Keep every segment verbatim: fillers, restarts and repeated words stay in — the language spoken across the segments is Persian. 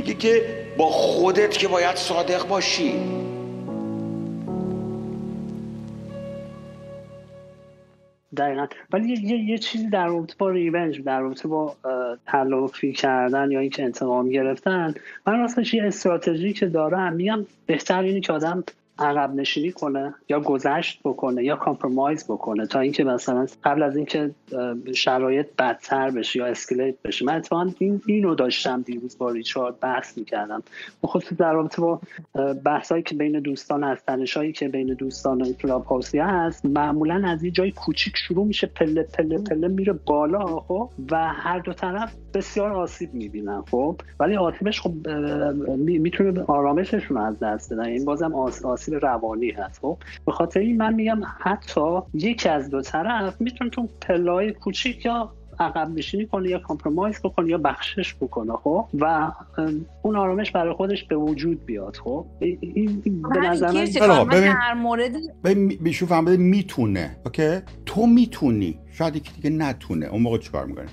میگه که با خودت که باید صادق باشی. دقیقاً. ولی یه, یه،, یه چیزی در رابطه با ریونج، در رابطه با تلافی کردن یا اینکه انتقام گرفتن، من راستش یه استراتژی که دارم، میگم بهتر اینه که آدم عقب نشینی کنه یا گذشت بکنه یا کامپرمایز بکنه تا اینکه مثلا قبل از اینکه شرایط بدتر بشه یا اسکلیت بشه. من اتفاقا این اینو داشتم دیروز با ریچارد بحث می‌کردم، بخصوص در رابطه با بحثایی که بین دوستان هست، تنشایی که بین دوستان کلاب هاوسی هست. معمولا از یه جای کوچیک شروع میشه، پله پله پله میره بالا، خب، و هر دو طرف بسیار آسیب می‌بینن، خب، ولی آسیبش خب میتونه آرامششون از دست بده. این بازم آسیب روانی هست. خب به خاطر این من میگم حتی یکی از دو طرف میتونه تو پلای کوچیک یا عقب نشینی کنه یا کامپرومایز بکنه یا بخشش بکنه، خب، و اون آرامش برای خودش به وجود بیاد. خب این به نظر من در مورد میشوف هم میتونه، اوکی، تو میتونی، شاید یکی دیگه نتونه، اون موقع چیکار میکنه؟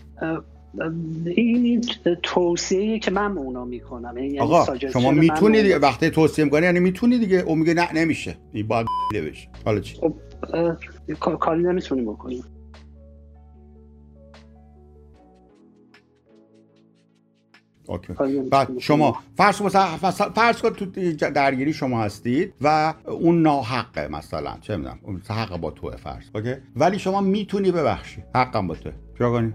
این توصیه‌ای که من به اونا میکنم، یعنی ساجستشن شما میتونی دیگه، وقتی توصیه میکنی یعنی میتونی دیگه، اون میگه نه نمیشه، این باید بشه. حالا چی؟ کاری نمیتونی بکنی. اوکی. بعد شما فرض مثلا فرض کن تو درگیری شما هستید و اون ناحقه، مثلا چه میدونم، اون حق با توئه، فرض، اوکی، ولی شما میتونی ببخشی، حقم با توئه، چیکار کنی؟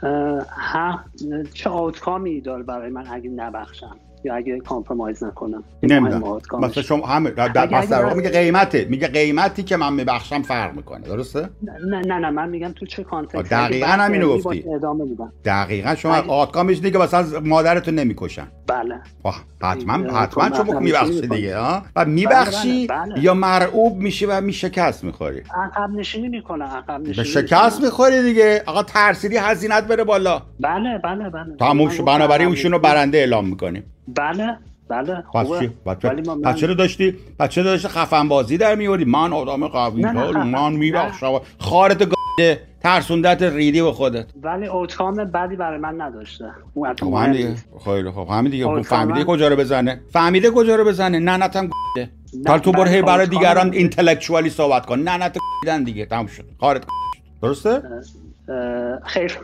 ها، چه آوتکامی داره برای من اگه نبخشم یا اگه کامپرومایز نکنم؟ نمیدونم، مثلا شما همه در میگه قیمته، میگه قیمتی که من میبخشم فرق میکنه، درسته؟ نه نه نه، من میگم تو چه کانتکست. دقیقاً همینو گفتی، ادامه میدم. دقیقاً شما آوتکامش دیگه مثلا مادرتو نمیکشن. بله. حتما حتما شما میبخشی دیگه، ها؟ و میبخشی یا مرعوب میشی و میشکست میخوری. عقب نشینی میکنه، عقب نشینی. شکست میخوری دیگه، آقا ترسیدی هزینهت بره بالا. بله بله بله. تموم شد، بنابراین اونشونو برنده اعلام میکنیم. بله بله. خوبه. بچه رو داشتی بچه رو داشتی خفن بازی در میوردی، من آدم قوی دارم، من میبخشم، خارت گاده، ترسوندت، ریدی به خودت، ولی اوتکام بدی برای من نداشته. خب دیگه، خیلی خوب، همین دیگه، فهمیده کجا رو بزنه، فهمیده کجا رو بزنه، نه نتم گاده تا تو بره برای دیگران اینتלקچوالی صحبت کن، نه نت گادن دیگه، تموم شد، خارت درسته؟ خیر.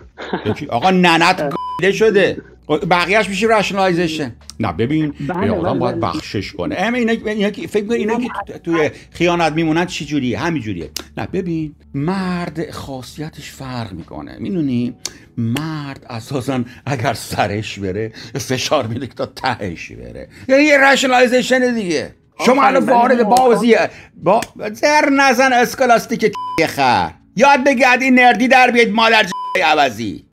آقا ننت گاده شده، بقیهش میشه رشنالایزیشن. نه ببین، یه آدم باید بخشش کنه. اما اینا اینا که فکر می‌کنن اینا که توی خیانت میمونن چی جوریه؟ همین جوریه. نه ببین، مرد خاصیتش فرق میکنه. میدونی مرد اساساً اگر سرش بره فشار میده تا تهش بره. یعنی یه رشنالایزیشن دیگه. شما الان وارد بازی با زر نزن اسکلاستیک خر. یاد بگید این نردی در بیاد، مادر عوضی.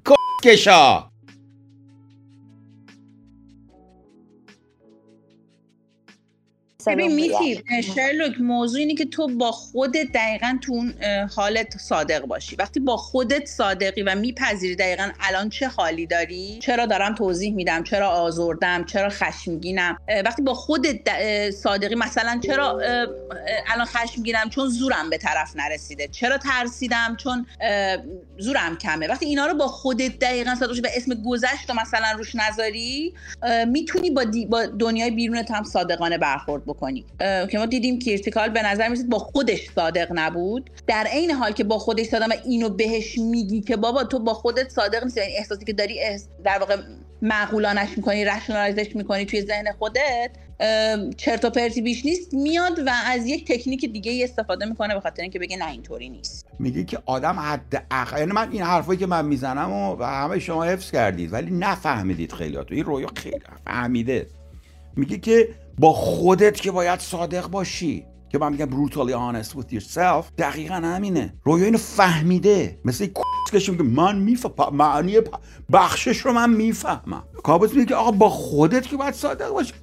کشا. ببین میتی، شرلوک، موضوع اینه که تو با خودت دقیقاً تو اون حالت صادق باشی. وقتی با خودت صادقی و میپذیری دقیقاً الان چه حالی داری، چرا دارم توضیح میدم، چرا آزردم، چرا خشمگینم، وقتی با خودت صادقی، مثلا چرا الان خشمگینم؟ چون زورم به طرف نرسیده. چرا ترسیدم؟ چون زورم کمه. وقتی اینا رو با خودت دقیقاً صادق باشی و اسم گذشت و مثلا روش نذاری، میتونی با, با دنیای بیرونت هم صادقانه برخورد بکنی. که ما دیدیم کیرتیکال به نظر میرسید با خودش صادق نبود، در عین حال که با خودش صادق و اینو بهش میگی که بابا تو با خودت صادق نیستی، یعنی احساسی که داری احس... در واقع معقولانش میکنی، رشنالایزش میکنی توی ذهن خودت، چرت و پرتی بیش نیست، میاد و از یک تکنیک دیگه استفاده میکنه به خاطر اینکه بگه نه اینطوری نیست. میگه که آدم حد اقل، یعنی من این حرفایی که من میزنم و, و همه شما حفظ کردید ولی نفهمیدید خیلیاتون. این رویا خیلی فهمیده. میگه که با خودت که باید صادق باشی، که من میگم brutally honest with yourself، دقیقاً همینه. رویا اینو فهمیده، مثل کس که میگه من میفهمم معنی بخشش رو، من میفهمم. کابوس میگه آقا با خودت که باید صادق باشی،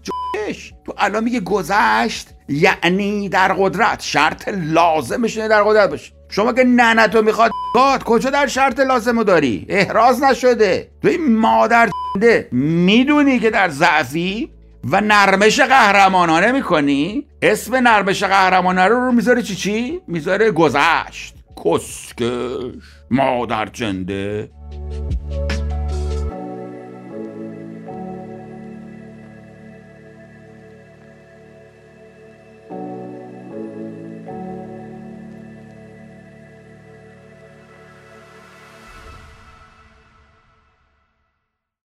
جوش تو الان میگه گذشت، یعنی در قدرت، شرط لازمشه در قدرت باشه. شما که نه نه تو میخواد گاد، کجا در شرط لازمو داری؟ احراز نشده. تو این مادر جنده میدونی که در ضعفی و نرمش قهرمانانه میکنی، اسم نرمش قهرمانانه رو رو میذاره چی چی؟ میذاره گذشت، کسکش، مادر جنده.